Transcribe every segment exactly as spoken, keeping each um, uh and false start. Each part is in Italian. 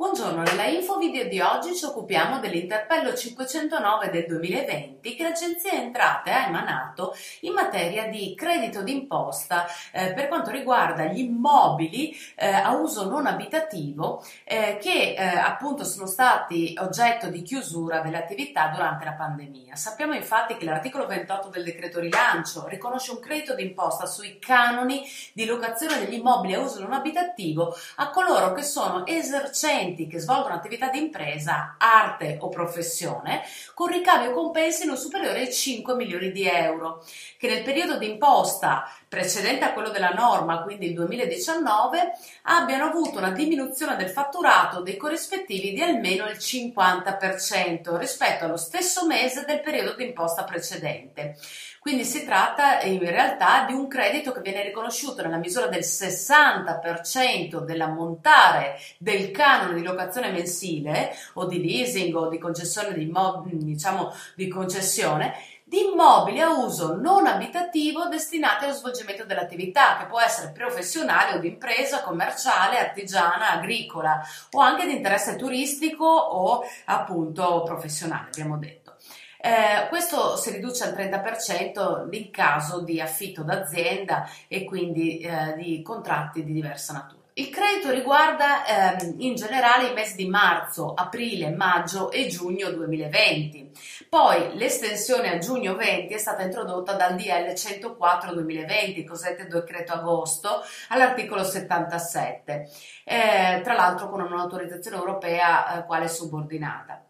Buongiorno, nella info video di oggi ci occupiamo dell'interpello cinquecentonove del duemilaventi che l'Agenzia Entrate ha emanato in materia di credito d'imposta eh, per quanto riguarda gli immobili eh, a uso non abitativo eh, che eh, appunto sono stati oggetto di chiusura delle attività durante la pandemia. Sappiamo infatti che l'articolo ventotto del decreto rilancio riconosce un credito d'imposta sui canoni di locazione degli immobili a uso non abitativo a coloro che sono esercenti che svolgono attività di impresa, arte o professione con ricavi o compensi non superiori ai cinque milioni di euro, che nel periodo di imposta precedente a quello della norma, quindi il duemiladiciannove, abbiano avuto una diminuzione del fatturato dei corrispettivi di almeno il cinquanta per cento rispetto allo stesso mese del periodo di imposta precedente. Quindi si tratta in realtà di un credito che viene riconosciuto nella misura del sessanta per cento dell'ammontare del canone di locazione mensile o di leasing o di concessione di, diciamo, di concessione di immobili a uso non abitativo destinati allo svolgimento dell'attività, che può essere professionale o di impresa, commerciale, artigiana, agricola o anche di interesse turistico o appunto professionale, abbiamo detto. Eh, questo si riduce al trenta per cento in caso di affitto d'azienda e quindi eh, di contratti di diversa natura. Il credito riguarda ehm, in generale i mesi di marzo, aprile, maggio e giugno duemilaventi. Poi l'estensione a giugno venti è stata introdotta dal D L centoquattro duemilaventi, cosiddetto decreto agosto, all'articolo settantasette, eh, tra l'altro con un'autorizzazione europea eh, quale subordinata.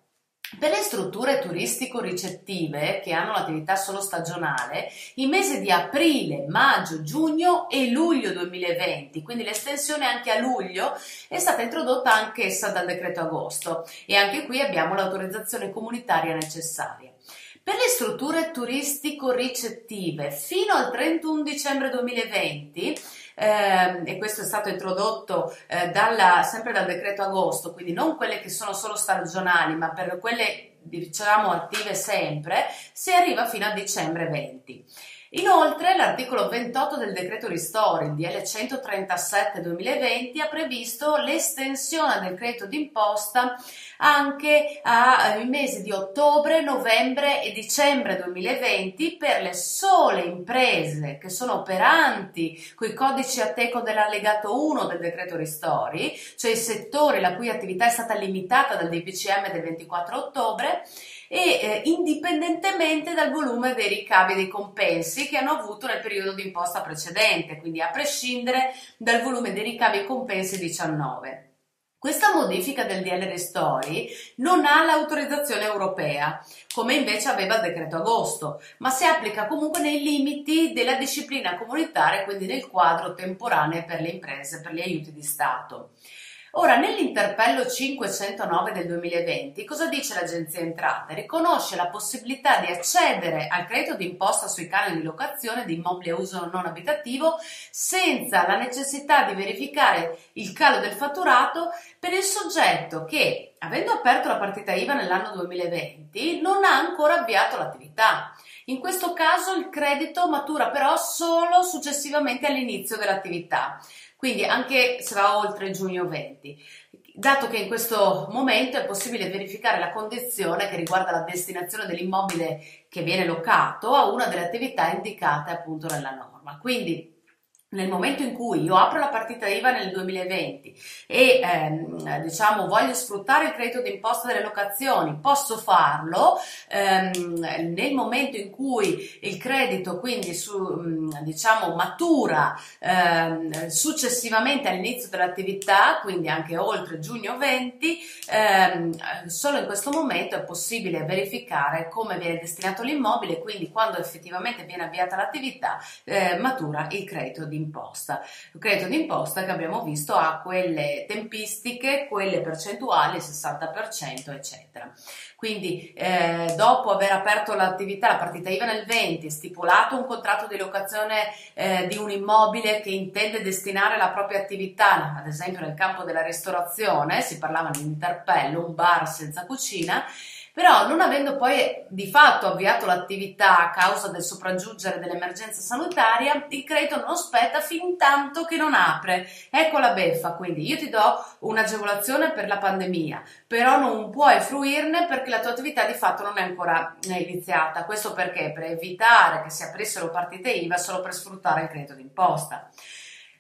Per le strutture turistico-ricettive che hanno l'attività solo stagionale, i mesi di aprile, maggio, giugno e luglio duemilaventi, quindi l'estensione anche a luglio, è stata introdotta anch'essa dal decreto agosto e anche qui abbiamo l'autorizzazione comunitaria necessaria. Per le strutture turistico-ricettive fino al trentuno dicembre duemilaventi, Eh, e questo è stato introdotto eh, dalla, sempre dal decreto agosto, quindi non quelle che sono solo stagionali, ma per quelle diciamo attive sempre, si arriva fino a dicembre venti. Inoltre l'articolo ventotto del decreto Ristori, il D L centotrentasette duemilaventi, ha previsto l'estensione del credito d'imposta anche ai mesi di ottobre, novembre e dicembre duemilaventi per le sole imprese che sono operanti coi codici ATECO dell'allegato uno del decreto Ristori, cioè i settori la cui attività è stata limitata dal D P C M del ventiquattro ottobre, e eh, indipendentemente dal volume dei ricavi e dei compensi che hanno avuto nel periodo di imposta precedente, quindi a prescindere dal volume dei ricavi e compensi diciannove. Questa modifica del D L Ristori non ha l'autorizzazione europea, come invece aveva il decreto agosto, ma si applica comunque nei limiti della disciplina comunitaria, quindi nel quadro temporaneo per le imprese, per gli aiuti di Stato. Ora, nell'interpello cinquecentonove del duemilaventi, cosa dice l'Agenzia Entrate? Riconosce la possibilità di accedere al credito d'imposta sui canoni di locazione di immobili a uso non abitativo senza la necessità di verificare il calo del fatturato per il soggetto che, avendo aperto la partita I V A nell'anno duemilaventi, non ha ancora avviato l'attività. In questo caso il credito matura però solo successivamente all'inizio dell'attività, quindi anche se va oltre giugno venti, dato che in questo momento è possibile verificare la condizione che riguarda la destinazione dell'immobile che viene locato a una delle attività indicate appunto nella norma. Quindi nel momento in cui io apro la partita I V A nel duemilaventi e ehm, diciamo voglio sfruttare il credito d'imposta delle locazioni, posso farlo ehm, nel momento in cui il credito quindi su, diciamo, matura ehm, successivamente all'inizio dell'attività, quindi anche oltre giugno venti, ehm, solo in questo momento è possibile verificare come viene destinato l'immobile, quindi quando effettivamente viene avviata l'attività eh, matura il credito d'imposta. Imposta. Il credito d'imposta che abbiamo visto ha quelle tempistiche, quelle percentuali, sessanta per cento eccetera. Quindi eh, dopo aver aperto l'attività, la partita I V A nel venti, stipulato un contratto di locazione eh, di un immobile che intende destinare la propria attività, ad esempio nel campo della ristorazione, si parlava di un interpello, un bar senza cucina, Però, non avendo poi di fatto avviato l'attività a causa del sopraggiungere dell'emergenza sanitaria, il credito non spetta fin tanto che non apre. Ecco la beffa, quindi io ti do un'agevolazione per la pandemia, però non puoi fruirne perché la tua attività di fatto non è ancora iniziata. Questo perché? Per evitare che si aprissero partite I V A solo per sfruttare il credito d'imposta.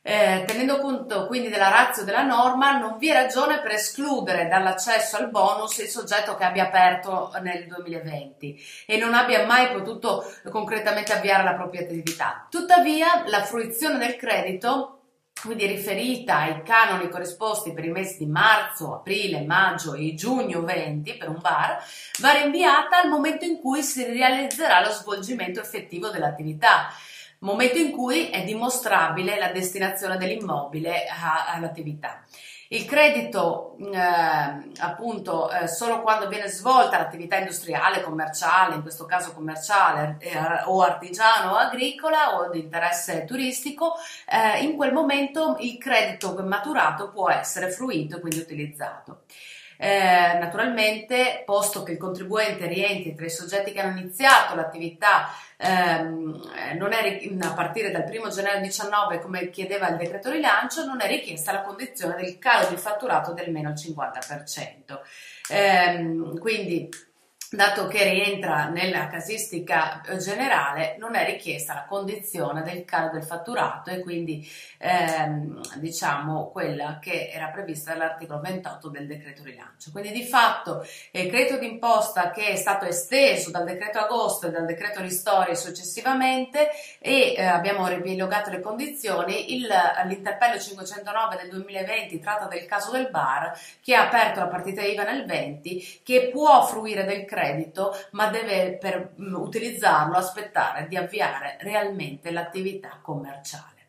Eh, tenendo conto quindi della ratio della norma, non vi è ragione per escludere dall'accesso al bonus il soggetto che abbia aperto nel duemilaventi e non abbia mai potuto concretamente avviare la propria attività. Tuttavia, la fruizione del credito, quindi riferita ai canoni corrisposti per i mesi di marzo, aprile, maggio e giugno venti per un bar, va rinviata al momento in cui si realizzerà lo svolgimento effettivo dell'attività, momento in cui è dimostrabile la destinazione dell'immobile all'attività. Il credito eh, appunto eh, solo quando viene svolta l'attività industriale, commerciale, in questo caso commerciale eh, o artigiano o agricola o di interesse turistico, eh, in quel momento il credito maturato può essere fruito e quindi utilizzato. Eh, naturalmente, posto che il contribuente rientri tra i soggetti che hanno iniziato l'attività ehm, non è a partire dal primo gennaio diciannove come chiedeva il decreto rilancio, non è richiesta la condizione del calo di fatturato del meno cinquanta per cento. Eh, quindi, dato che rientra nella casistica generale, non è richiesta la condizione del calo del fatturato e quindi ehm, diciamo quella che era prevista dall'articolo ventotto del decreto rilancio. Quindi di fatto il credito d'imposta, che è stato esteso dal decreto agosto e dal decreto Ristori successivamente, e eh, abbiamo riepilogato le condizioni, l'interpello cinquecentonove del duemilaventi tratta del caso del bar che ha aperto la partita I V A nel venti, che può fruire del credito Credito, ma deve per utilizzarlo aspettare di avviare realmente l'attività commerciale.